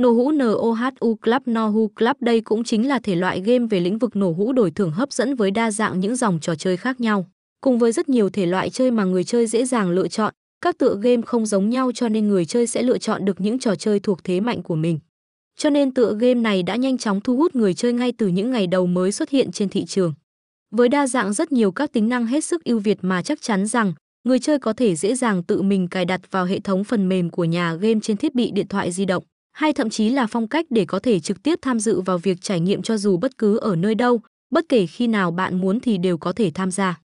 NOHU Club. NOHU Club đây cũng chính là thể loại game về lĩnh vực nổ hũ đổi thưởng hấp dẫn với đa dạng những dòng trò chơi khác nhau. Cùng với rất nhiều thể loại chơi mà người chơi dễ dàng lựa chọn, các tựa game không giống nhau cho nên người chơi sẽ lựa chọn được những trò chơi thuộc thế mạnh của mình. Cho nên tựa game này đã nhanh chóng thu hút người chơi ngay từ những ngày đầu mới xuất hiện trên thị trường. Với đa dạng rất nhiều các tính năng hết sức ưu việt mà chắc chắn rằng người chơi có thể dễ dàng tự mình cài đặt vào hệ thống phần mềm của nhà game trên thiết bị điện thoại di động, hay thậm chí là phong cách để có thể trực tiếp tham dự vào việc trải nghiệm cho dù bất cứ ở nơi đâu, bất kể khi nào bạn muốn thì đều có thể tham gia.